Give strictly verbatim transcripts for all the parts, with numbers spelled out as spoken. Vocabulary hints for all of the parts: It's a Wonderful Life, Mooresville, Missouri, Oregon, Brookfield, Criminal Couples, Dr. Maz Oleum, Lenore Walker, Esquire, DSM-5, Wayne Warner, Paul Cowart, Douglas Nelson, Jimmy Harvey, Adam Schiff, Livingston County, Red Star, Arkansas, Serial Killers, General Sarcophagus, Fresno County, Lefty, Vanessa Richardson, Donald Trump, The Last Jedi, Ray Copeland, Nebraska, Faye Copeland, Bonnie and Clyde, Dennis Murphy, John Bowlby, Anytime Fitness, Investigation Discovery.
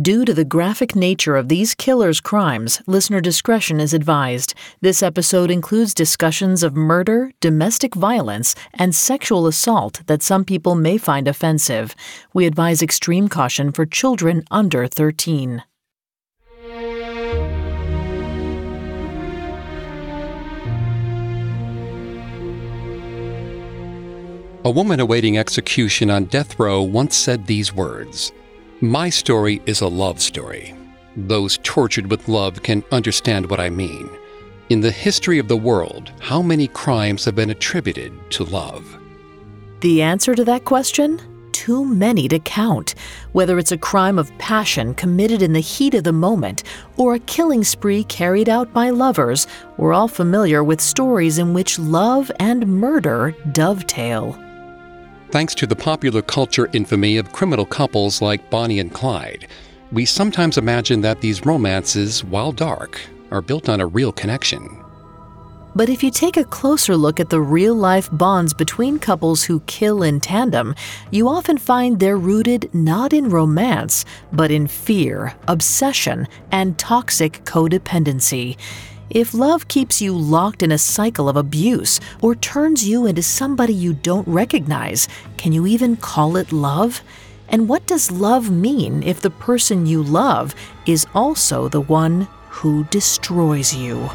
Due to the graphic nature of these killers' crimes, listener discretion is advised. This episode includes discussions of murder, domestic violence, and sexual assault that some people may find offensive. We advise extreme caution for children under thirteen. A woman awaiting execution on death row once said these words, "My story is a love story. Those tortured with love can understand what I mean. In the history of the world, how many crimes have been attributed to love?" The answer to that question? Too many to count. Whether it's a crime of passion committed in the heat of the moment or a killing spree carried out by lovers, we're all familiar with stories in which love and murder dovetail. Thanks to the popular culture infamy of criminal couples like Bonnie and Clyde, we sometimes imagine that these romances, while dark, are built on a real connection. But if you take a closer look at the real-life bonds between couples who kill in tandem, you often find they're rooted not in romance, but in fear, obsession, and toxic codependency. If love keeps you locked in a cycle of abuse or turns you into somebody you don't recognize, can you even call it love? And what does love mean if the person you love is also the one who destroys you?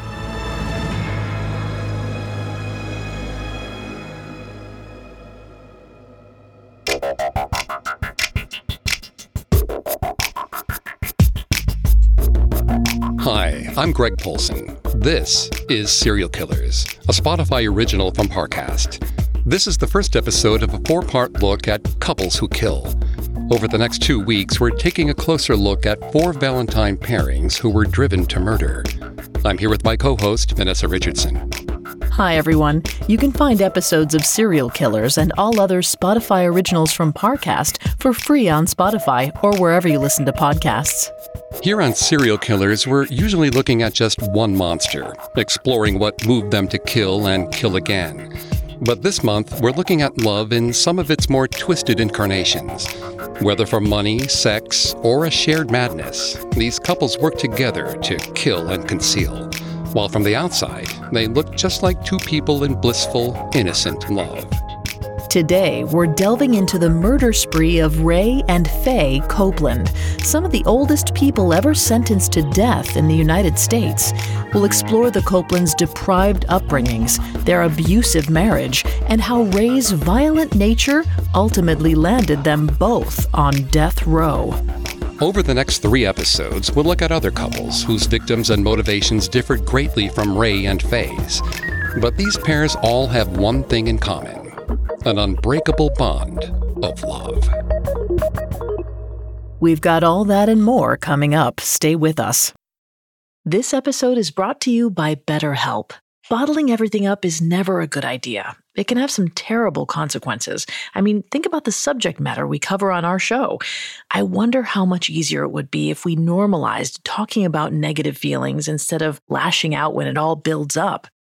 Hi, I'm Greg Polson. This is Serial Killers, a Spotify original from Parcast. This is the first episode of a four-part look at couples who kill. Over the next two weeks, we're taking a closer look at four Valentine pairings who were driven to murder. I'm here with my co-host, Vanessa Richardson. Hi, everyone. You can find episodes of Serial Killers and all other Spotify originals from Parcast for free on Spotify or wherever you listen to podcasts. Here on Serial Killers, we're usually looking at just one monster, exploring what moved them to kill and kill again. But this month, we're looking at love in some of its more twisted incarnations. Whether for money, sex, or a shared madness, these couples work together to kill and conceal. While from the outside, they look just like two people in blissful, innocent love. Today, we're delving into the murder spree of Ray and Faye Copeland, some of the oldest people ever sentenced to death in the United States. We'll explore the Copelands' deprived upbringings, their abusive marriage, and how Ray's violent nature ultimately landed them both on death row. Over the next three episodes, we'll look at other couples whose victims and motivations differed greatly from Ray and Faye's. But these pairs all have one thing in common, an unbreakable bond of love. We've got all that and more coming up. Stay with us. This episode is brought to you by BetterHelp. Bottling everything up is never a good idea. It can have some terrible consequences. I mean, think about the subject matter we cover on our show. I wonder how much easier it would be if we normalized talking about negative feelings instead of lashing out when it all builds up.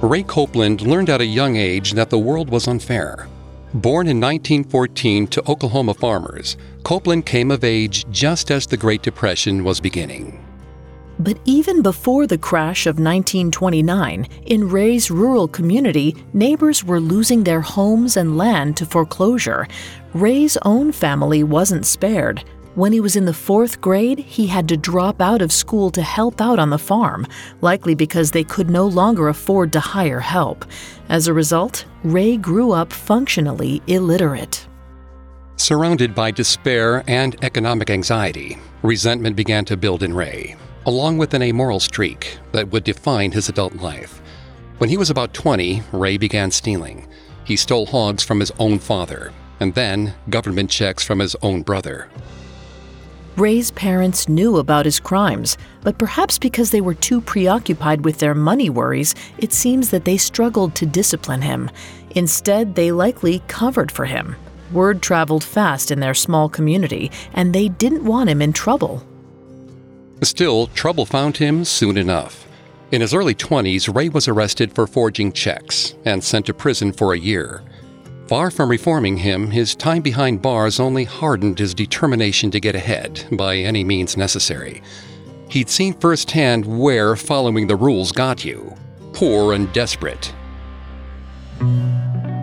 Ray Copeland learned at a young age that the world was unfair. Born in nineteen fourteen to Oklahoma farmers, Copeland came of age just as the Great Depression was beginning. But even before the crash of nineteen twenty-nine, in Ray's rural community, neighbors were losing their homes and land to foreclosure. Ray's own family wasn't spared. When he was in the fourth grade, he had to drop out of school to help out on the farm, likely because they could no longer afford to hire help. As a result, Ray grew up functionally illiterate. Surrounded by despair and economic anxiety, resentment began to build in Ray, along with an amoral streak that would define his adult life. When he was about twenty, Ray began stealing. He stole hogs from his own father, and then government checks from his own brother. Ray's parents knew about his crimes, but perhaps because they were too preoccupied with their money worries, it seems that they struggled to discipline him. Instead, they likely covered for him. Word traveled fast in their small community, and they didn't want him in trouble. Still, trouble found him soon enough. In his early twenties, Ray was arrested for forging checks and sent to prison for a year. Far from reforming him, his time behind bars only hardened his determination to get ahead by any means necessary. He'd seen firsthand where following the rules got you, poor and desperate.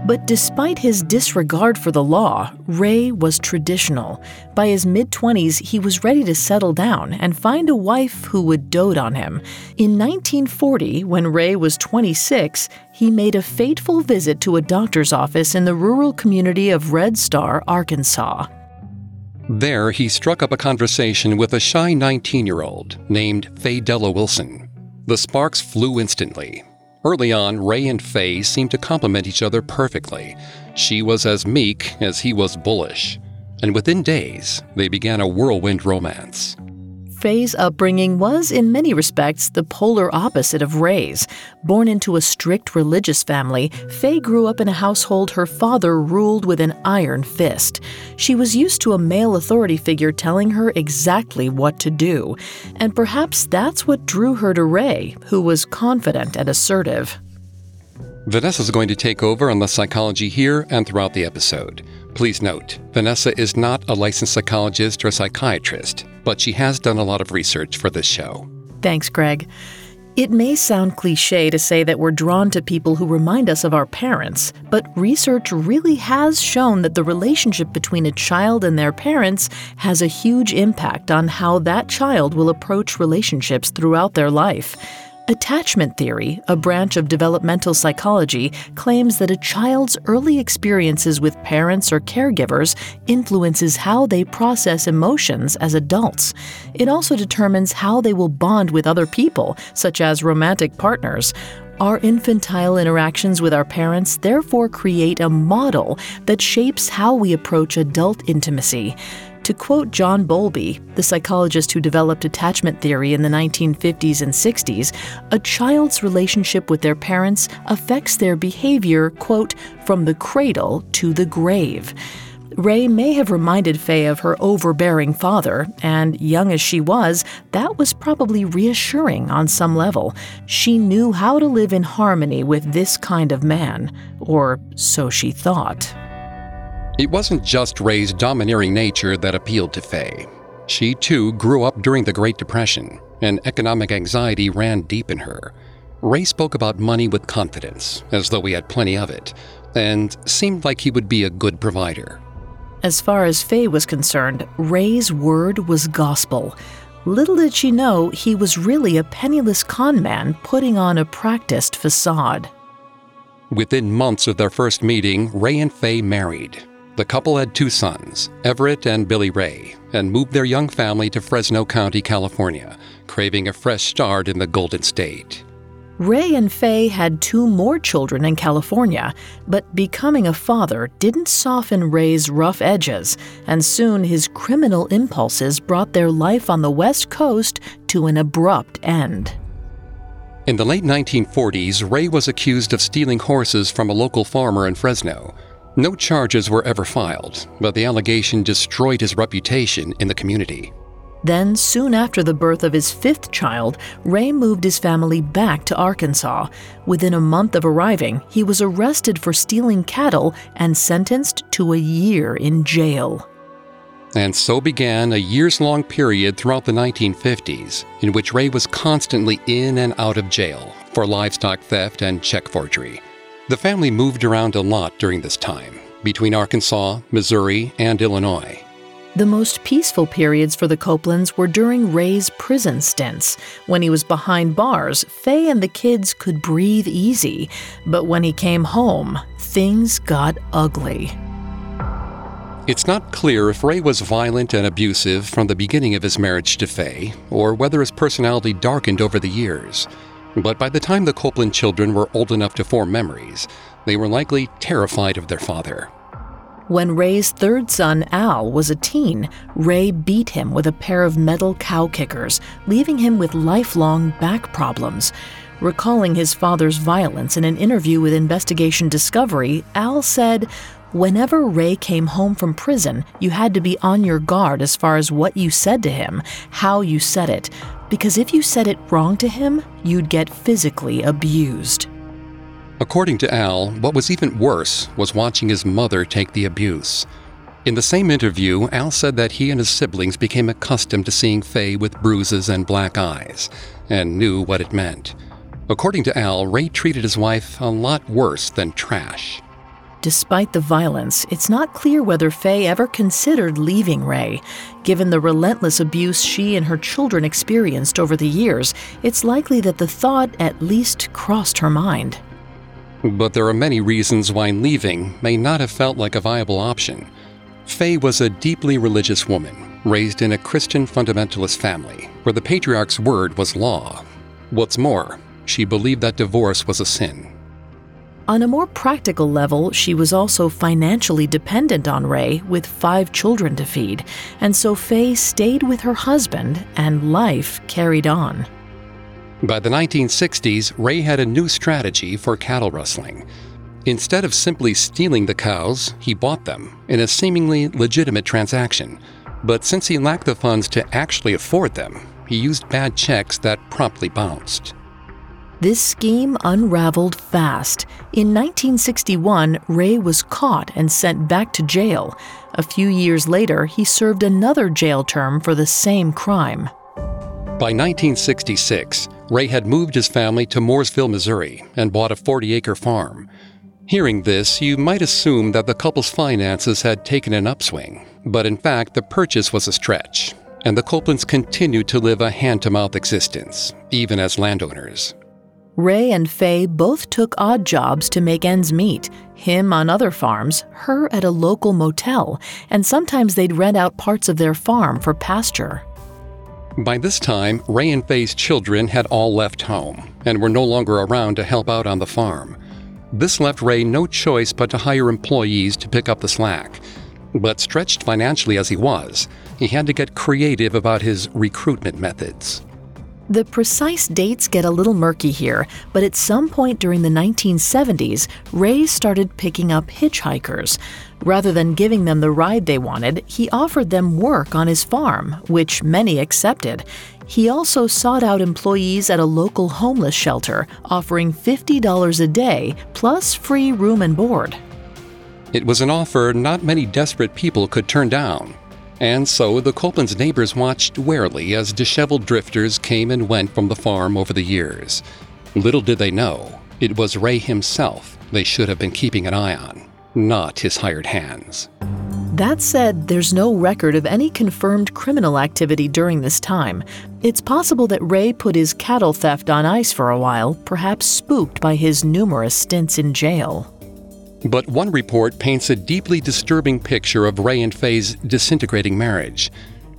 But despite his disregard for the law, Ray was traditional. By his mid-twenties, he was ready to settle down and find a wife who would dote on him. In nineteen forty, when Ray was twenty-six, he made a fateful visit to a doctor's office in the rural community of Red Star, Arkansas. There, he struck up a conversation with a shy nineteen-year-old named Faye Wilson. The sparks flew instantly. Early on, Ray and Faye seemed to complement each other perfectly. She was as meek as he was bullish. And within days, they began a whirlwind romance. Faye's upbringing was, in many respects, the polar opposite of Ray's. Born into a strict religious family, Faye grew up in a household her father ruled with an iron fist. She was used to a male authority figure telling her exactly what to do. And perhaps that's what drew her to Ray, who was confident and assertive. Vanessa's going to take over on the psychology here and throughout the episode. Please note, Vanessa is not a licensed psychologist or psychiatrist, but she has done a lot of research for this show. Thanks, Greg. It may sound cliché to say that we're drawn to people who remind us of our parents, but research really has shown that the relationship between a child and their parents has a huge impact on how that child will approach relationships throughout their life. Attachment theory, a branch of developmental psychology, claims that a child's early experiences with parents or caregivers influences how they process emotions as adults. It also determines how they will bond with other people, such as romantic partners. Our infantile interactions with our parents therefore create a model that shapes how we approach adult intimacy. To quote John Bowlby, the psychologist who developed attachment theory in the nineteen fifties and sixties, a child's relationship with their parents affects their behavior, quote, from the cradle to the grave. Ray may have reminded Faye of her overbearing father, and young as she was, that was probably reassuring on some level. She knew how to live in harmony with this kind of man, or so she thought. It wasn't just Ray's domineering nature that appealed to Faye. She, too, grew up during the Great Depression, and economic anxiety ran deep in her. Ray spoke about money with confidence, as though he had plenty of it, and seemed like he would be a good provider. As far as Faye was concerned, Ray's word was gospel. Little did she know he was really a penniless con man putting on a practiced facade. Within months of their first meeting, Ray and Faye married. The couple had two sons, Everett and Billy Ray, and moved their young family to Fresno County, California, craving a fresh start in the Golden State. Ray and Faye had two more children in California, but becoming a father didn't soften Ray's rough edges, and soon his criminal impulses brought their life on the West Coast to an abrupt end. In the late nineteen forties, Ray was accused of stealing horses from a local farmer in Fresno. No charges were ever filed, but the allegation destroyed his reputation in the community. Then, soon after the birth of his fifth child, Ray moved his family back to Arkansas. Within a month of arriving, he was arrested for stealing cattle and sentenced to a year in jail. And so began a years-long period throughout the nineteen fifties in which Ray was constantly in and out of jail for livestock theft and check forgery. The family moved around a lot during this time, between Arkansas, Missouri, and Illinois. The most peaceful periods for the Copelands were during Ray's prison stints. When he was behind bars, Faye and the kids could breathe easy. But when he came home, things got ugly. It's not clear if Ray was violent and abusive from the beginning of his marriage to Faye, or whether his personality darkened over the years. But by the time the Copeland children were old enough to form memories, they were likely terrified of their father. When Ray's third son, Al, was a teen, Ray beat him with a pair of metal cow kickers, leaving him with lifelong back problems. Recalling his father's violence in an interview with Investigation Discovery, Al said, "Whenever Ray came home from prison, you had to be on your guard as far as what you said to him, how you said it, because if you said it wrong to him, you'd get physically abused." According to Al, what was even worse was watching his mother take the abuse. In the same interview, Al said that he and his siblings became accustomed to seeing Faye with bruises and black eyes, and knew what it meant. According to Al, Ray treated his wife a lot worse than trash. Despite the violence, it's not clear whether Faye ever considered leaving Ray. Given the relentless abuse she and her children experienced over the years, it's likely that the thought at least crossed her mind. But there are many reasons why leaving may not have felt like a viable option. Faye was a deeply religious woman, raised in a Christian fundamentalist family, where the patriarch's word was law. What's more, she believed that divorce was a sin. On a more practical level, she was also financially dependent on Ray, with five children to feed, and so Faye stayed with her husband, and life carried on. By the nineteen sixties, Ray had a new strategy for cattle rustling. Instead of simply stealing the cows, he bought them in a seemingly legitimate transaction. But since he lacked the funds to actually afford them, he used bad checks that promptly bounced. This scheme unraveled fast. In nineteen sixty-one, Ray was caught and sent back to jail. A few years later, he served another jail term for the same crime. By nineteen sixty-six, Ray had moved his family to Mooresville, Missouri, and bought a forty-acre farm. Hearing this, you might assume that the couple's finances had taken an upswing, but in fact, the purchase was a stretch, and the Copelands continued to live a hand-to-mouth existence, even as landowners. Ray and Faye both took odd jobs to make ends meet, him on other farms, her at a local motel, and sometimes they'd rent out parts of their farm for pasture. By this time, Ray and Faye's children had all left home and were no longer around to help out on the farm. This left Ray no choice but to hire employees to pick up the slack. But stretched financially as he was, he had to get creative about his recruitment methods. The precise dates get a little murky here, but at some point during the nineteen seventies, Ray started picking up hitchhikers. Rather than giving them the ride they wanted, he offered them work on his farm, which many accepted. He also sought out employees at a local homeless shelter, offering fifty dollars a day, plus free room and board. It was an offer not many desperate people could turn down. And so the Copeland's neighbors watched warily as disheveled drifters came and went from the farm over the years. Little did they know, it was Ray himself they should have been keeping an eye on, not his hired hands. That said, there's no record of any confirmed criminal activity during this time. It's possible that Ray put his cattle theft on ice for a while, perhaps spooked by his numerous stints in jail. But one report paints a deeply disturbing picture of Ray and Faye's disintegrating marriage.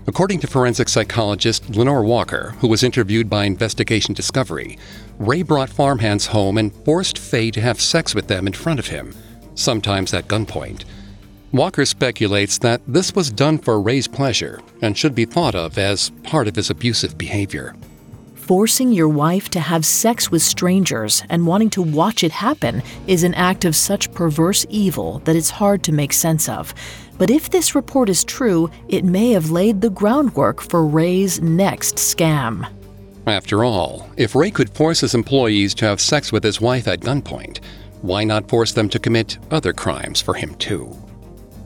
According to forensic psychologist Lenore Walker, who was interviewed by Investigation Discovery, Ray brought farmhands home and forced Faye to have sex with them in front of him, sometimes at gunpoint. Walker speculates that this was done for Ray's pleasure and should be thought of as part of his abusive behavior. Forcing your wife to have sex with strangers and wanting to watch it happen is an act of such perverse evil that it's hard to make sense of. But if this report is true, it may have laid the groundwork for Ray's next scam. After all, if Ray could force his employees to have sex with his wife at gunpoint, why not force them to commit other crimes for him too?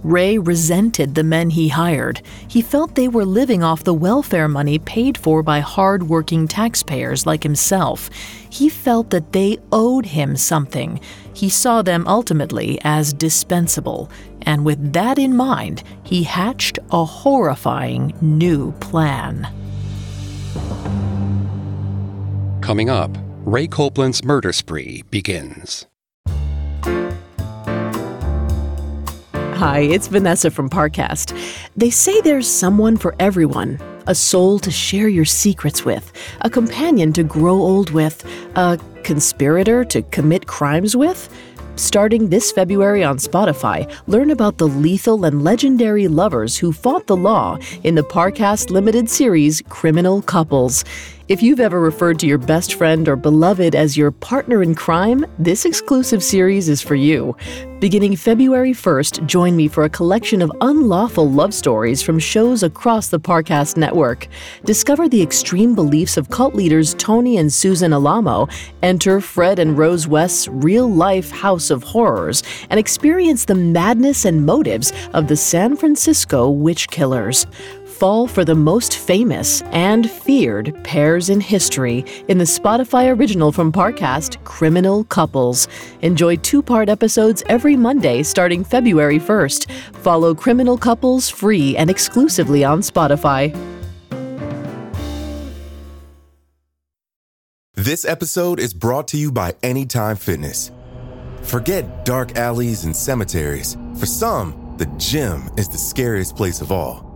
Ray resented the men he hired. He felt they were living off the welfare money paid for by hard-working taxpayers like himself. He felt that they owed him something. He saw them ultimately as dispensable. And with that in mind, he hatched a horrifying new plan. Coming up, Ray Copeland's murder spree begins. Hi, it's Vanessa from Parcast. They say there's someone for everyone, a soul to share your secrets with, a companion to grow old with, a conspirator to commit crimes with. Starting this February on Spotify, learn about the lethal and legendary lovers who fought the law in the Parcast limited series Criminal Couples. If you've ever referred to your best friend or beloved as your partner in crime, this exclusive series is for you. Beginning February first, join me for a collection of unlawful love stories from shows across the Parcast network. Discover the extreme beliefs of cult leaders Tony and Susan Alamo, enter Fred and Rose West's real-life house of horrors, and experience the madness and motives of the San Francisco witch killers. Fall for the most famous and feared pairs in history in the Spotify original from Parcast, Criminal Couples. Enjoy two-part episodes every Monday starting February first. Follow Criminal Couples free and exclusively on Spotify. This episode is brought to you by Anytime Fitness. Forget dark alleys and cemeteries. For some, the gym is the scariest place of all.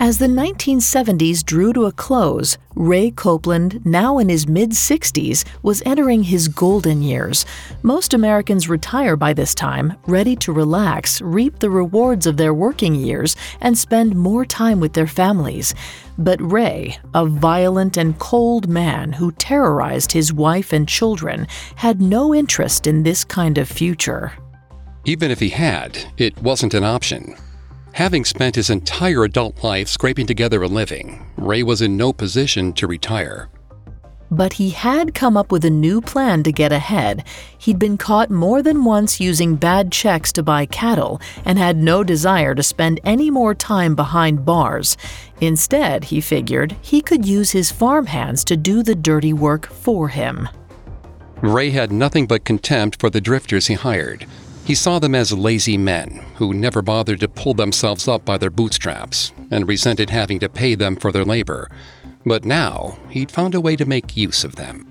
As the nineteen seventies drew to a close, Ray Copeland, now in his mid-sixties, was entering his golden years. Most Americans retire by this time, ready to relax, reap the rewards of their working years, and spend more time with their families. But Ray, a violent and cold man who terrorized his wife and children, had no interest in this kind of future. Even if he had, it wasn't an option. Having spent his entire adult life scraping together a living, Ray was in no position to retire. But he had come up with a new plan to get ahead. He'd been caught more than once using bad checks to buy cattle and had no desire to spend any more time behind bars. Instead, he figured, he could use his farmhands to do the dirty work for him. Ray had nothing but contempt for the drifters he hired. He saw them as lazy men who never bothered to pull themselves up by their bootstraps and resented having to pay them for their labor. But now, he'd found a way to make use of them.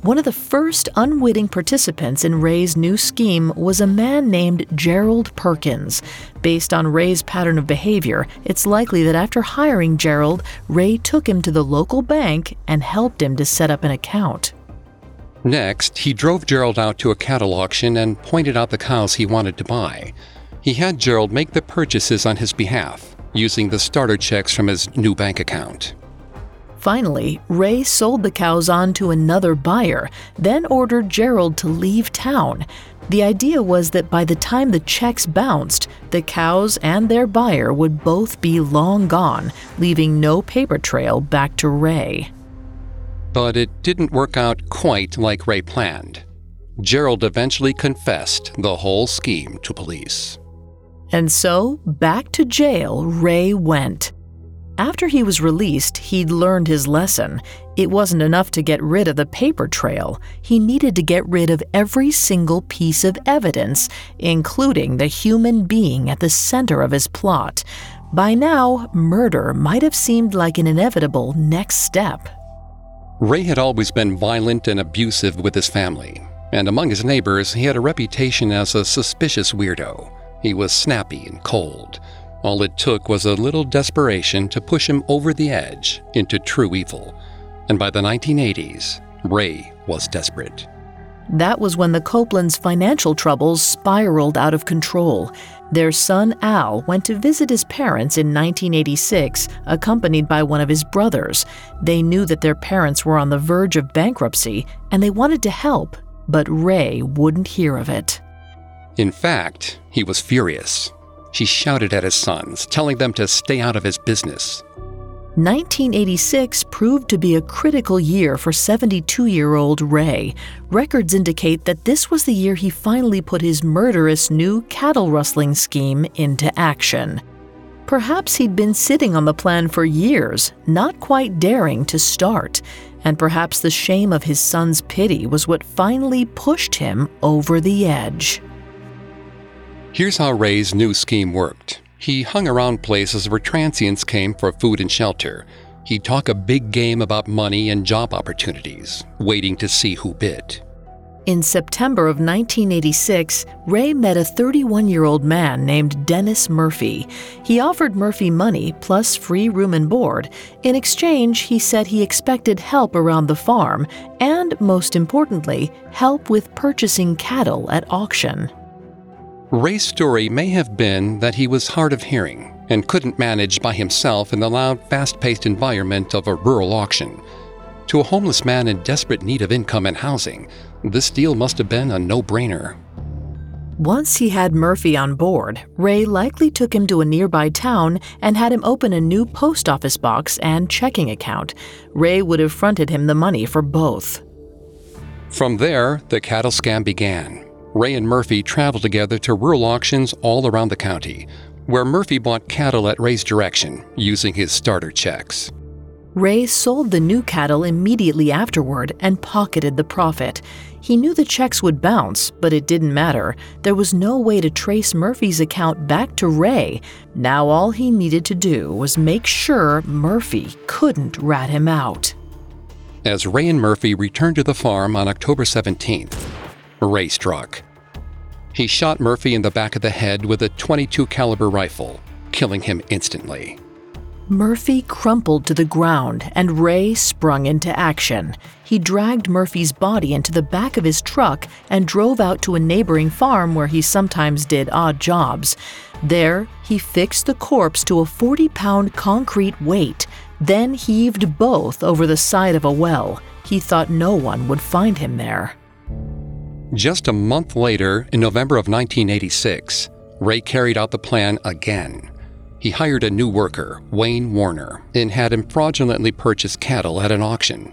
One of the first unwitting participants in Ray's new scheme was a man named Gerald Perkins. Based on Ray's pattern of behavior, it's likely that after hiring Gerald, Ray took him to the local bank and helped him to set up an account. Next, he drove Gerald out to a cattle auction and pointed out the cows he wanted to buy. He had Gerald make the purchases on his behalf, using the starter checks from his new bank account. Finally, Ray sold the cows on to another buyer, then ordered Gerald to leave town. The idea was that by the time the checks bounced, the cows and their buyer would both be long gone, leaving no paper trail back to Ray. But it didn't work out quite like Ray planned. Gerald eventually confessed the whole scheme to police. And so, back to jail Ray went. After he was released, he'd learned his lesson. It wasn't enough to get rid of the paper trail. He needed to get rid of every single piece of evidence, including the human being at the center of his plot. By now, murder might have seemed like an inevitable next step. Ray had always been violent and abusive with his family, and among his neighbors, he had a reputation as a suspicious weirdo. He was snappy and cold. All it took was a little desperation to push him over the edge into true evil. And by the nineteen eighties, Ray was desperate. That was when the Copelands' financial troubles spiraled out of control. Their son, Al, went to visit his parents in nineteen eighty-six, accompanied by one of his brothers. They knew that their parents were on the verge of bankruptcy, and they wanted to help, but Ray wouldn't hear of it. In fact, he was furious. She shouted at his sons, telling them to stay out of his business. nineteen eighty-six proved to be a critical year for seventy-two-year-old Ray. Records indicate that this was the year he finally put his murderous new cattle rustling scheme into action. Perhaps he'd been sitting on the plan for years, not quite daring to start. And perhaps the shame of his son's pity was what finally pushed him over the edge. Here's how Ray's new scheme worked. He hung around places where transients came for food and shelter. He'd talk a big game about money and job opportunities, waiting to see who bid. In September of nineteen eighty-six, Ray met a thirty-one-year-old man named Dennis Murphy. He offered Murphy money plus free room and board. In exchange, he said he expected help around the farm and, most importantly, help with purchasing cattle at auction. Ray's story may have been that he was hard of hearing and couldn't manage by himself in the loud, fast-paced environment of a rural auction. To a homeless man in desperate need of income and housing, this deal must have been a no-brainer. Once he had Murphy on board, Ray likely took him to a nearby town and had him open a new post office box and checking account. Ray would have fronted him the money for both. From there, the cattle scam began. Ray and Murphy traveled together to rural auctions all around the county, where Murphy bought cattle at Ray's direction using his starter checks. Ray sold the new cattle immediately afterward and pocketed the profit. He knew the checks would bounce, but it didn't matter. There was no way to trace Murphy's account back to Ray. Now all he needed to do was make sure Murphy couldn't rat him out. As Ray and Murphy returned to the farm on October seventeenth, Ray struck. He shot Murphy in the back of the head with a twenty-two caliber rifle, killing him instantly. Murphy crumpled to the ground, and Ray sprung into action. He dragged Murphy's body into the back of his truck and drove out to a neighboring farm where he sometimes did odd jobs. There, he fixed the corpse to a forty-pound concrete weight, then heaved both over the side of a well. He thought no one would find him there. Just a month later, in November of nineteen eighty-six, Ray carried out the plan again. He hired a new worker, Wayne Warner, and had him fraudulently purchase cattle at an auction.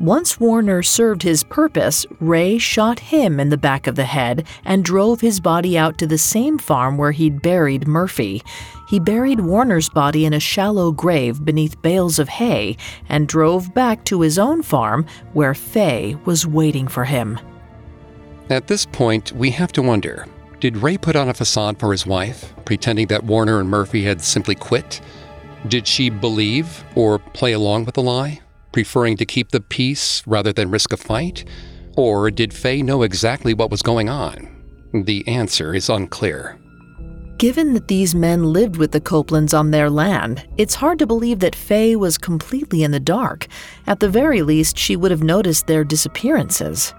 Once Warner served his purpose, Ray shot him in the back of the head and drove his body out to the same farm where he'd buried Murphy. He buried Warner's body in a shallow grave beneath bales of hay and drove back to his own farm where Faye was waiting for him. At this point, we have to wonder, did Ray put on a facade for his wife, pretending that Warner and Murphy had simply quit? Did she believe or play along with the lie, preferring to keep the peace rather than risk a fight? Or did Faye know exactly what was going on? The answer is unclear. Given that these men lived with the Copelands on their land, it's hard to believe that Faye was completely in the dark. At the very least, she would have noticed their disappearances.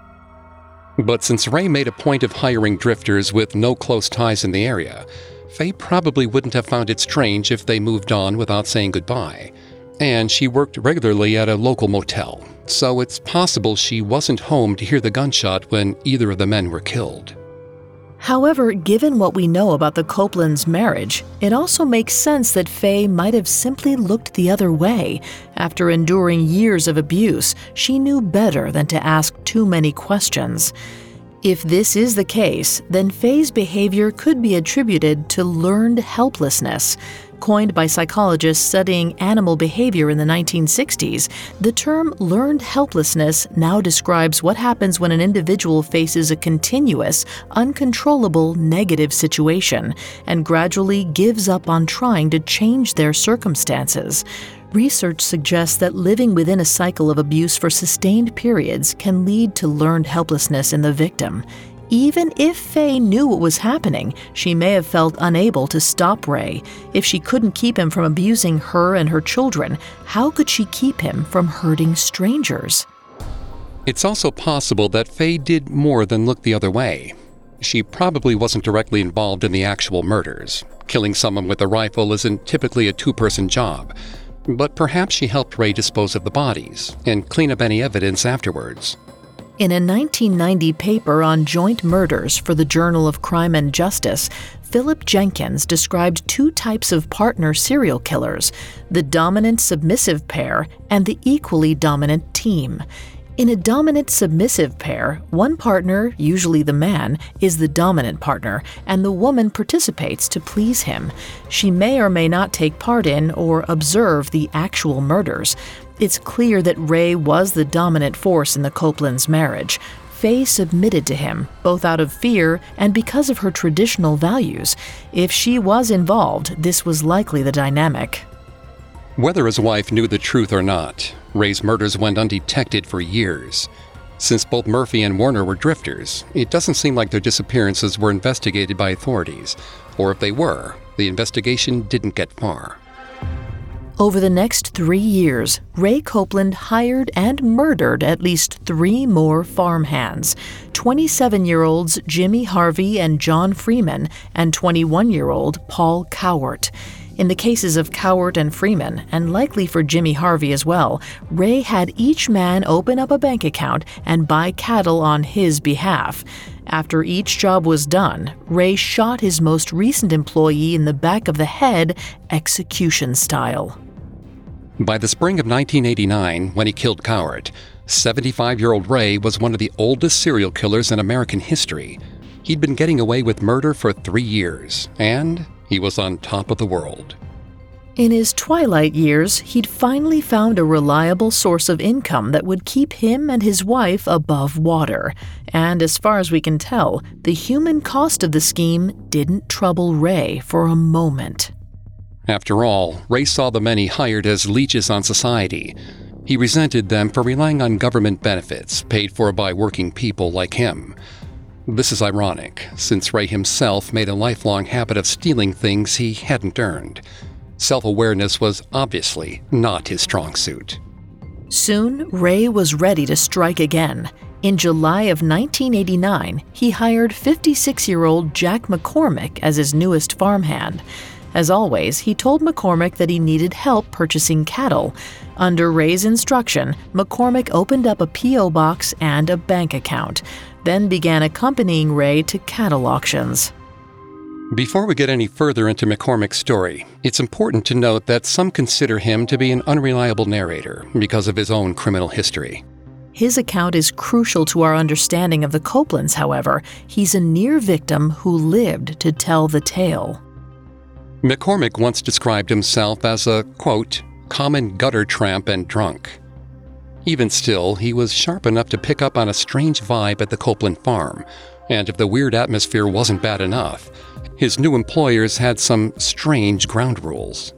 But since Ray made a point of hiring drifters with no close ties in the area, Faye probably wouldn't have found it strange if they moved on without saying goodbye. and she worked regularly at a local motel, so it's possible she wasn't home to hear the gunshot when either of the men were killed. However, given what we know about the Copelands' marriage, it also makes sense that Faye might have simply looked the other way. After enduring years of abuse, she knew better than to ask too many questions. If this is the case, then Faye's behavior could be attributed to learned helplessness. Coined by psychologists studying animal behavior in the nineteen sixties, the term learned helplessness now describes what happens when an individual faces a continuous, uncontrollable negative situation and gradually gives up on trying to change their circumstances. Research suggests that living within a cycle of abuse for sustained periods can lead to learned helplessness in the victim. Even if Faye knew what was happening, she may have felt unable to stop Ray. If she couldn't keep him from abusing her and her children, how could she keep him from hurting strangers? It's also possible that Faye did more than look the other way. She probably wasn't directly involved in the actual murders. Killing someone with a rifle isn't typically a two-person job. But perhaps she helped Ray dispose of the bodies and clean up any evidence afterwards. In a nineteen ninety paper on joint murders for the Journal of Crime and Justice, Philip Jenkins described two types of partner serial killers, the dominant-submissive pair and the equally dominant team. In a dominant-submissive pair, one partner, usually the man, is the dominant partner, and the woman participates to please him. She may or may not take part in or observe the actual murders. It's clear that Ray was the dominant force in the Copelands' marriage. Faye submitted to him, both out of fear and because of her traditional values. If she was involved, this was likely the dynamic. Whether his wife knew the truth or not, Ray's murders went undetected for years. Since both Murphy and Warner were drifters, it doesn't seem like their disappearances were investigated by authorities, or if they were, the investigation didn't get far. Over the next three years, Ray Copeland hired and murdered at least three more farmhands, twenty-seven-year-olds Jimmy Harvey and John Freeman, and twenty-one-year-old Paul Cowart. In the cases of Cowart and Freeman, and likely for Jimmy Harvey as well, Ray had each man open up a bank account and buy cattle on his behalf. After each job was done, Ray shot his most recent employee in the back of the head, execution style. By the spring of nineteen eighty-nine, when he killed Cowart, seventy-five-year-old Ray was one of the oldest serial killers in American history. He'd been getting away with murder for three years, and he was on top of the world. In his twilight years, he'd finally found a reliable source of income that would keep him and his wife above water. And as far as we can tell, the human cost of the scheme didn't trouble Ray for a moment. After all, Ray saw the men he hired as leeches on society. He resented them for relying on government benefits paid for by working people like him. This is ironic, since Ray himself made a lifelong habit of stealing things he hadn't earned. Self-awareness was obviously not his strong suit. Soon, Ray was ready to strike again. In July of nineteen eighty-nine, he hired fifty-six-year-old Jack McCormick as his newest farmhand. As always, he told McCormick that he needed help purchasing cattle. Under Ray's instruction, McCormick opened up a P O box and a bank account, then began accompanying Ray to cattle auctions. Before we get any further into McCormick's story, it's important to note that some consider him to be an unreliable narrator because of his own criminal history. His account is crucial to our understanding of the Copelands, however. He's a near victim who lived to tell the tale. McCormick once described himself as a, quote, common gutter tramp and drunk. Even still, he was sharp enough to pick up on a strange vibe at the Copeland farm, and if the weird atmosphere wasn't bad enough, his new employers had some strange ground rules.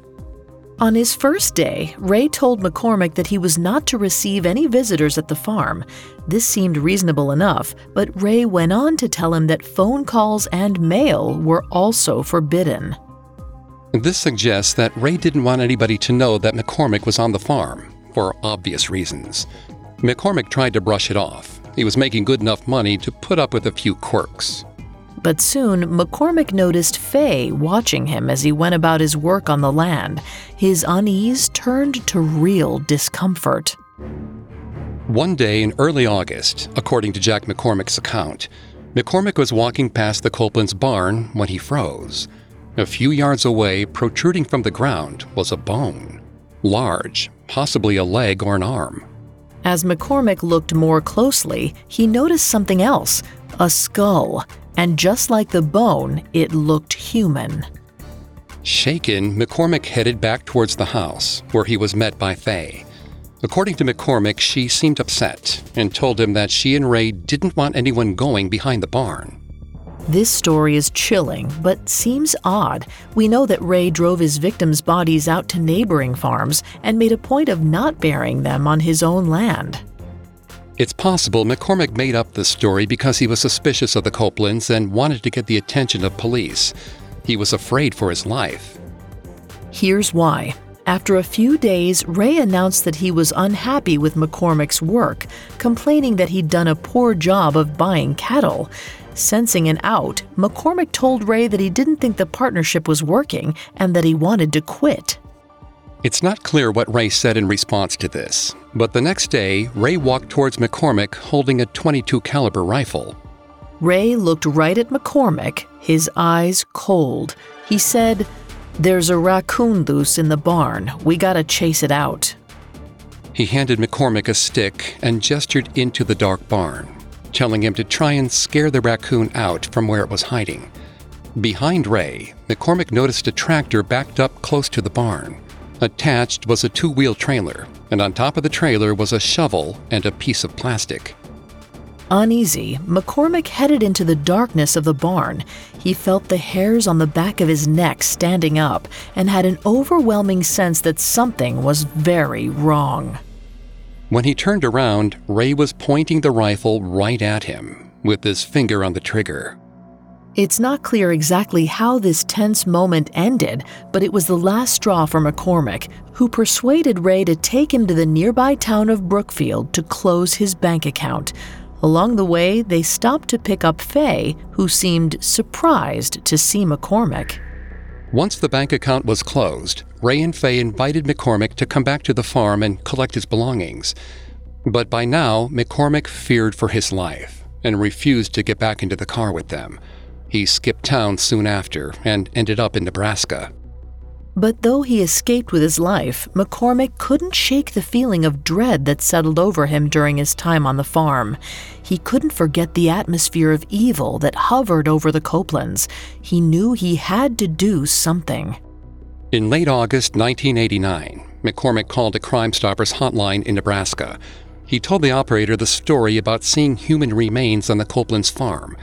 On his first day, Ray told McCormick that he was not to receive any visitors at the farm. This seemed reasonable enough, but Ray went on to tell him that phone calls and mail were also forbidden. This suggests that Ray didn't want anybody to know that McCormick was on the farm, for obvious reasons. McCormick tried to brush it off. He was making good enough money to put up with a few quirks. but soon McCormick noticed Faye watching him as he went about his work on the land. His unease turned to real discomfort. One day in early August, according to Jack McCormick's account, McCormick was walking past the Copeland's barn when he froze. A few yards away, protruding from the ground, was a bone. Large, possibly a leg or an arm. As McCormick looked more closely, he noticed something else, a skull, and just like the bone, it looked human. Shaken, McCormick headed back towards the house, where he was met by Faye. According to McCormick, she seemed upset and told him that she and Ray didn't want anyone going behind the barn. This story is chilling, but seems odd. We know that Ray drove his victims' bodies out to neighboring farms and made a point of not burying them on his own land. It's possible McCormick made up this story because he was suspicious of the Copelands and wanted to get the attention of police. He was afraid for his life. Here's why. After a few days, Ray announced that he was unhappy with McCormick's work, complaining that he'd done a poor job of buying cattle. Sensing an out, McCormick told Ray that he didn't think the partnership was working and that he wanted to quit. It's not clear what Ray said in response to this, but the next day, Ray walked towards McCormick holding a twenty-two caliber rifle. Ray looked right at McCormick, his eyes cold. He said, "There's a raccoon loose in the barn. We gotta chase it out." He handed McCormick a stick and gestured into the dark barn, telling him to try and scare the raccoon out from where it was hiding. Behind Ray, McCormick noticed a tractor backed up close to the barn. Attached was a two-wheel trailer, and on top of the trailer was a shovel and a piece of plastic. Uneasy, McCormick headed into the darkness of the barn. He felt the hairs on the back of his neck standing up and had an overwhelming sense that something was very wrong. When he turned around, Ray was pointing the rifle right at him, with his finger on the trigger. It's not clear exactly how this tense moment ended, but it was the last straw for McCormick, who persuaded Ray to take him to the nearby town of Brookfield to close his bank account. Along the way, they stopped to pick up Faye, who seemed surprised to see McCormick. Once the bank account was closed, Ray and Faye invited McCormick to come back to the farm and collect his belongings. But by now, McCormick feared for his life and refused to get back into the car with them. He skipped town soon after and ended up in Nebraska. But though he escaped with his life, McCormick couldn't shake the feeling of dread that settled over him during his time on the farm. He couldn't forget the atmosphere of evil that hovered over the Copelands. He knew he had to do something. In late August nineteen eighty-nine, McCormick called a Crime Stoppers hotline in Nebraska. He told the operator the story about seeing human remains on the Copelands farm.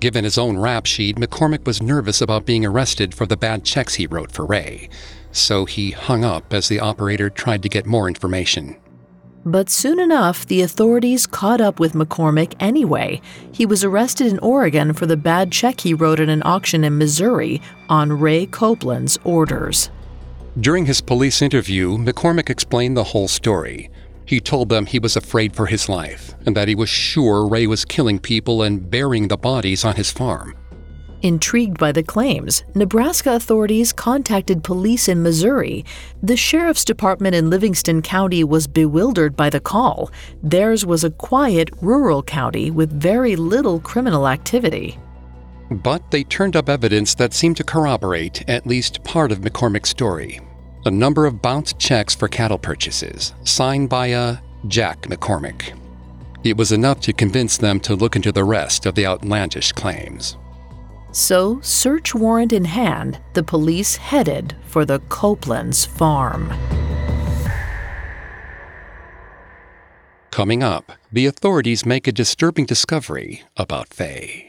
Given his own rap sheet, McCormick was nervous about being arrested for the bad checks he wrote for Ray, so he hung up as the operator tried to get more information. But soon enough, the authorities caught up with McCormick anyway. He was arrested in Oregon for the bad check he wrote at an auction in Missouri on Ray Copeland's orders. During his police interview, McCormick explained the whole story. He told them he was afraid for his life and that he was sure Ray was killing people and burying the bodies on his farm. Intrigued by the claims, Nebraska authorities contacted police in Missouri. The sheriff's department in Livingston County was bewildered by the call. Theirs was a quiet, rural county with very little criminal activity. But they turned up evidence that seemed to corroborate at least part of McCormick's story. A number of bounced checks for cattle purchases, signed by a Jack McCormick. It was enough to convince them to look into the rest of the outlandish claims. So, search warrant in hand, the police headed for the Copeland's farm. Coming up, the authorities make a disturbing discovery about Faye.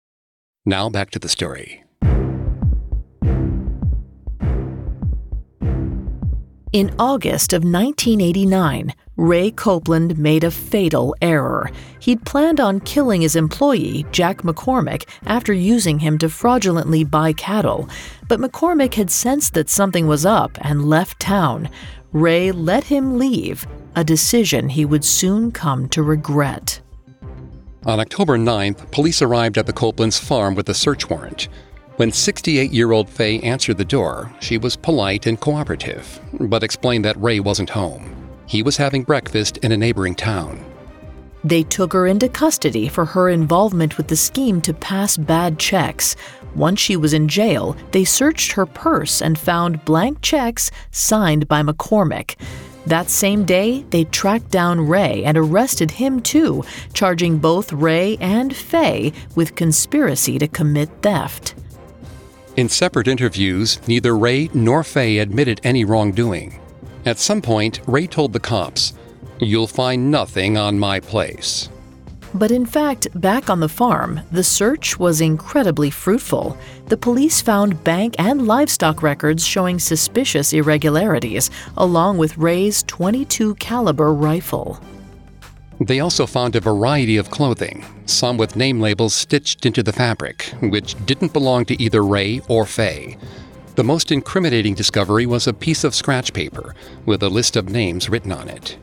Now back to the story. In August of nineteen eighty-nine, Ray Copeland made a fatal error. He'd planned on killing his employee, Jack McCormick, after using him to fraudulently buy cattle. But McCormick had sensed that something was up and left town. Ray let him leave, a decision he would soon come to regret. On October ninth, police arrived at the Copeland's farm with a search warrant. When sixty-eight-year-old Faye answered the door, she was polite and cooperative, but explained that Ray wasn't home. He was having breakfast in a neighboring town. They took her into custody for her involvement with the scheme to pass bad checks. Once she was in jail, they searched her purse and found blank checks signed by McCormick. That same day, they tracked down Ray and arrested him too, charging both Ray and Faye with conspiracy to commit theft. In separate interviews, neither Ray nor Faye admitted any wrongdoing. At some point, Ray told the cops, "You'll find nothing on my place." But in fact, back on the farm, the search was incredibly fruitful. The police found bank and livestock records showing suspicious irregularities, along with Ray's twenty-two caliber rifle. They also found a variety of clothing, some with name labels stitched into the fabric, which didn't belong to either Ray or Faye. The most incriminating discovery was a piece of scratch paper with a list of names written on it.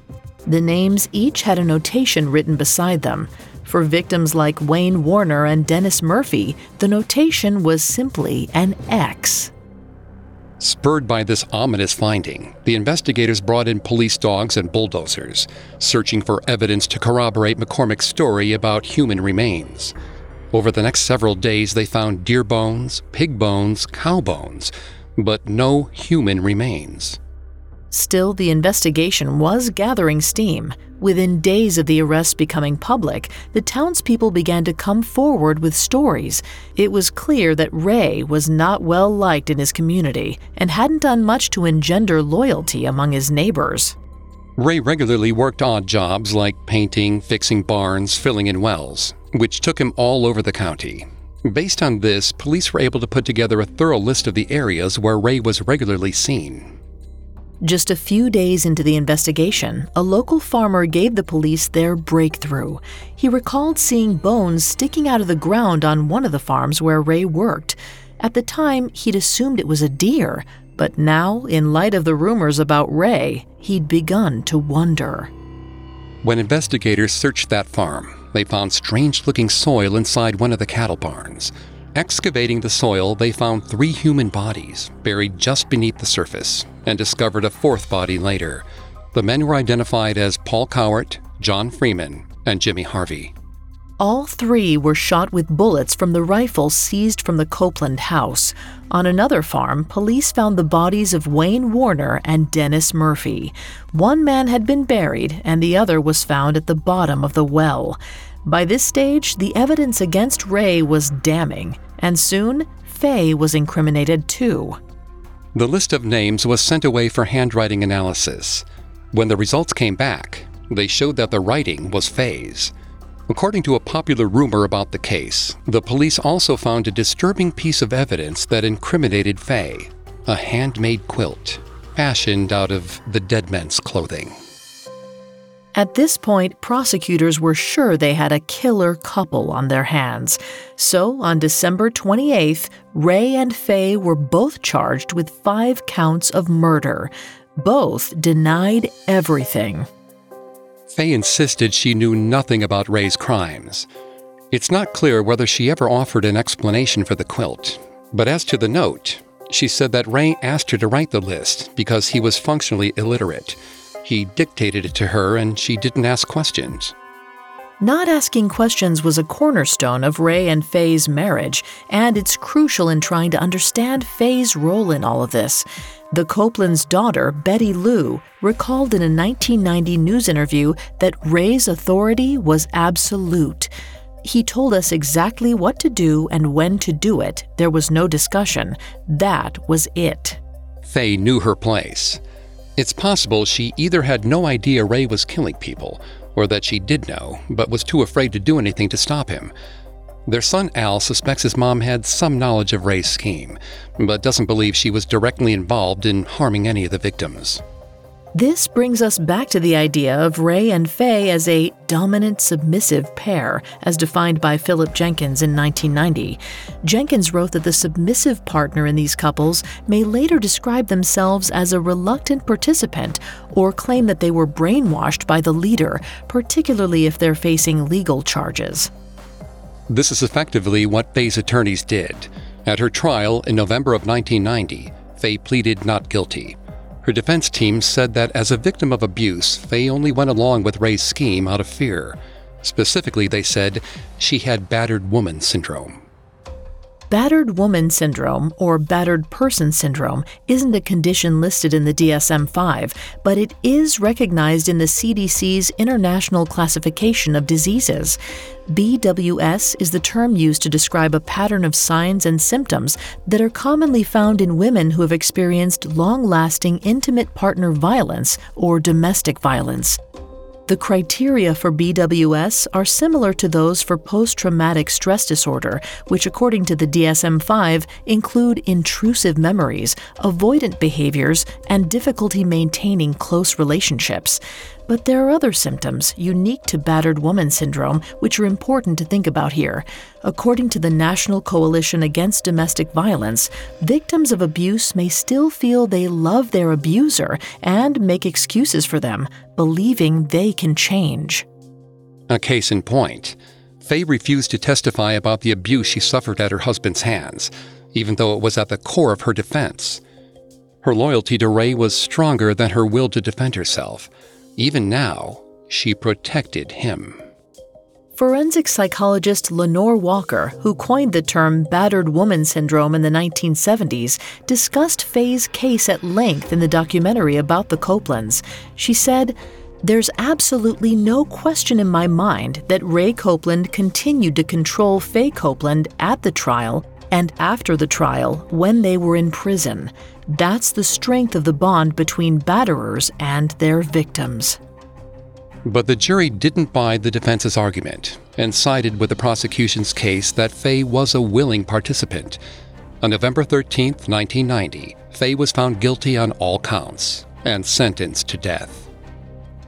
The names each had a notation written beside them. For victims like Wayne Warner and Dennis Murphy, the notation was simply an X. Spurred by this ominous finding, the investigators brought in police dogs and bulldozers, searching for evidence to corroborate McCormick's story about human remains. Over the next several days, they found deer bones, pig bones, cow bones, but no human remains. Still, the investigation was gathering steam. Within days of the arrest becoming public, the townspeople began to come forward with stories. It was clear that Ray was not well liked in his community and hadn't done much to engender loyalty among his neighbors. Ray regularly worked odd jobs like painting, fixing barns, filling in wells, which took him all over the county. Based on this, police were able to put together a thorough list of the areas where Ray was regularly seen. Just a few days into the investigation, a local farmer gave the police their breakthrough. He recalled seeing bones sticking out of the ground on one of the farms where Ray worked. At the time, he'd assumed it was a deer, but now, in light of the rumors about Ray, he'd begun to wonder. When investigators searched that farm, they found strange-looking soil inside one of the cattle barns. Excavating the soil, they found three human bodies buried just beneath the surface and discovered a fourth body later. The men were identified as Paul Cowart, John Freeman, and Jimmy Harvey. All three were shot with bullets from the rifle seized from the Copeland house. On another farm, police found the bodies of Wayne Warner and Dennis Murphy. One man had been buried and the other was found at the bottom of the well. By this stage, the evidence against Ray was damning. And soon, Faye was incriminated too. The list of names was sent away for handwriting analysis. When the results came back, they showed that the writing was Faye's. According to a popular rumor about the case, the police also found a disturbing piece of evidence that incriminated Faye, a handmade quilt fashioned out of the dead man's clothing. At this point, prosecutors were sure they had a killer couple on their hands. So, on December twenty-eighth, Ray and Faye were both charged with five counts of murder. Both denied everything. Faye insisted she knew nothing about Ray's crimes. It's not clear whether she ever offered an explanation for the quilt. But as to the note, she said that Ray asked her to write the list because he was functionally illiterate. He dictated it to her and she didn't ask questions. Not asking questions was a cornerstone of Ray and Faye's marriage, and it's crucial in trying to understand Faye's role in all of this. The Copeland's daughter, Betty Lou, recalled in a nineteen ninety news interview that Ray's authority was absolute. He told us exactly what to do and when to do it. There was no discussion. That was it. Faye knew her place. It's possible she either had no idea Ray was killing people, or that she did know, but was too afraid to do anything to stop him. Their son Al suspects his mom had some knowledge of Ray's scheme, but doesn't believe she was directly involved in harming any of the victims. This brings us back to the idea of Ray and Faye as a dominant-submissive pair, as defined by Philip Jenkins in nineteen ninety. Jenkins wrote that the submissive partner in these couples may later describe themselves as a reluctant participant or claim that they were brainwashed by the leader, particularly if they're facing legal charges. This is effectively what Faye's attorneys did. At her trial in November of nineteen ninety, Faye pleaded not guilty. Her defense team said that as a victim of abuse, Faye only went along with Ray's scheme out of fear. Specifically, they said she had battered woman syndrome. Battered woman syndrome, or battered person syndrome, isn't a condition listed in the D S M five, but it is recognized in the C D C's International Classification of Diseases. B W S is the term used to describe a pattern of signs and symptoms that are commonly found in women who have experienced long-lasting intimate partner violence or domestic violence. The criteria for B W S are similar to those for post-traumatic stress disorder, which according to the D S M five include intrusive memories, avoidant behaviors, and difficulty maintaining close relationships. But there are other symptoms unique to battered woman syndrome, which are important to think about here. According to the National Coalition Against Domestic Violence, victims of abuse may still feel they love their abuser and make excuses for them, believing they can change. A case in point, Faye refused to testify about the abuse she suffered at her husband's hands, even though it was at the core of her defense. Her loyalty to Ray was stronger than her will to defend herself. Even now, she protected him. Forensic psychologist Lenore Walker, who coined the term battered woman syndrome in the nineteen seventies, discussed Faye's case at length in the documentary about the Copelands. She said, "There's absolutely no question in my mind that Ray Copeland continued to control Faye Copeland at the trial and after the trial when they were in prison. That's the strength of the bond between batterers and their victims." But the jury didn't buy the defense's argument and sided with the prosecution's case that Faye was a willing participant. On November thirteenth, nineteen ninety, Faye was found guilty on all counts and sentenced to death.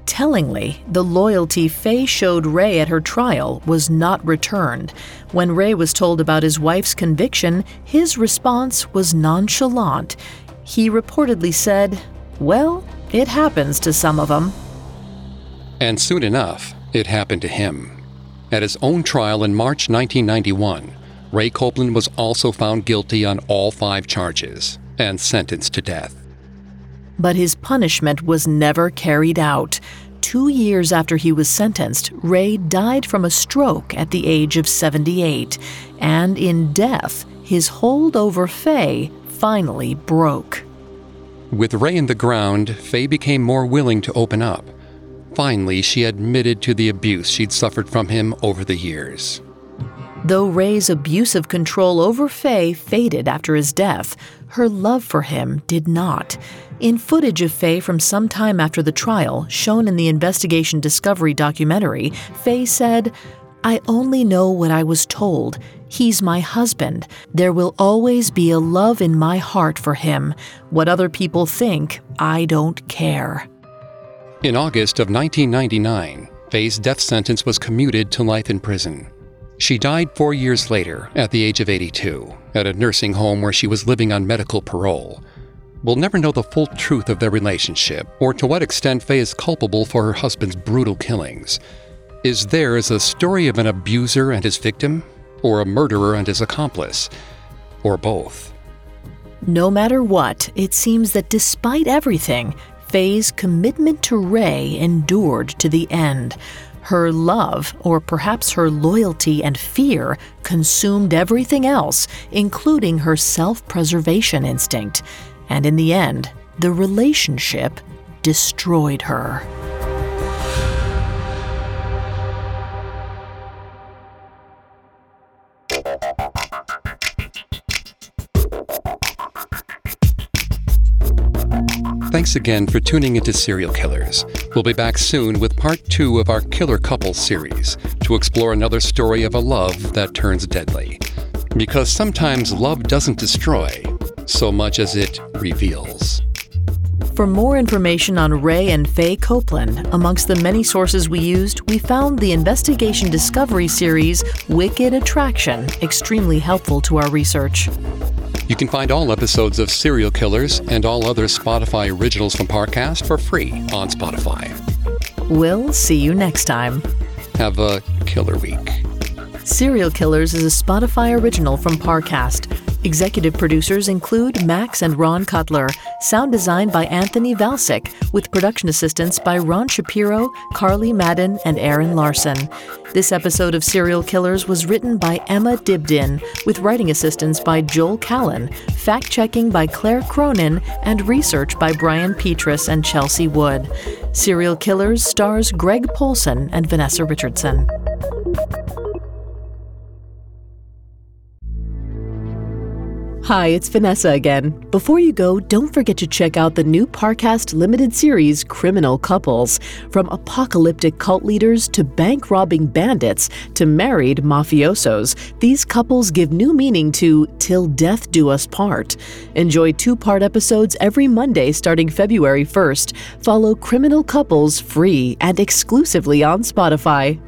Tellingly, the loyalty Faye showed Ray at her trial was not returned. When Ray was told about his wife's conviction, his response was nonchalant. He reportedly said, "Well, it happens to some of them." And soon enough, it happened to him. At his own trial in March nineteen ninety-one, Ray Copeland was also found guilty on all five charges and sentenced to death. But his punishment was never carried out. Two years after he was sentenced, Ray died from a stroke at the age of seventy-eight. And in death, his hold over Faye finally broke. With Ray in the ground, Faye became more willing to open up. Finally, she admitted to the abuse she'd suffered from him over the years. Though Ray's abusive control over Faye faded after his death, her love for him did not. In footage of Faye from some time after the trial, shown in the Investigation Discovery documentary, Faye said, "I only know what I was told. He's my husband. There will always be a love in my heart for him. What other people think, I don't care." In August of nineteen ninety-nine, Faye's death sentence was commuted to life in prison. She died four years later, at the age of eighty-two, at a nursing home where she was living on medical parole. We'll never know the full truth of their relationship or to what extent Faye is culpable for her husband's brutal killings. Is theirs a story of an abuser and his victim, or a murderer and his accomplice, or both? No matter what, it seems that despite everything, Faye's commitment to Ray endured to the end. Her love, or perhaps her loyalty and fear, consumed everything else, including her self-preservation instinct. And in the end, the relationship destroyed her. Thanks again for tuning into Serial Killers. We'll be back soon with part two of our Killer Couples series to explore another story of a love that turns deadly. Because sometimes love doesn't destroy so much as it reveals. For more information on Ray and Faye Copeland, amongst the many sources we used, we found the Investigation Discovery series, Wicked Attraction, extremely helpful to our research. You can find all episodes of Serial Killers and all other Spotify originals from Parcast for free on Spotify. We'll see you next time. Have a killer week. Serial Killers is a Spotify original from Parcast. Executive producers include Max and Ron Cutler. Sound design by Anthony Valsic, with production assistance by Ron Shapiro, Carly Madden, and Aaron Larson. This episode of Serial Killers was written by Emma Dibdin, with writing assistance by Joel Callan, fact-checking by Claire Cronin, and research by Brian Petrus and Chelsea Wood. Serial Killers stars Greg Polson and Vanessa Richardson. Hi, it's Vanessa again. Before you go, don't forget to check out the new Parcast limited series, Criminal Couples. From apocalyptic cult leaders to bank-robbing bandits to married mafiosos, these couples give new meaning to Till Death Do Us Part. Enjoy two-part episodes every Monday starting February first. Follow Criminal Couples free and exclusively on Spotify.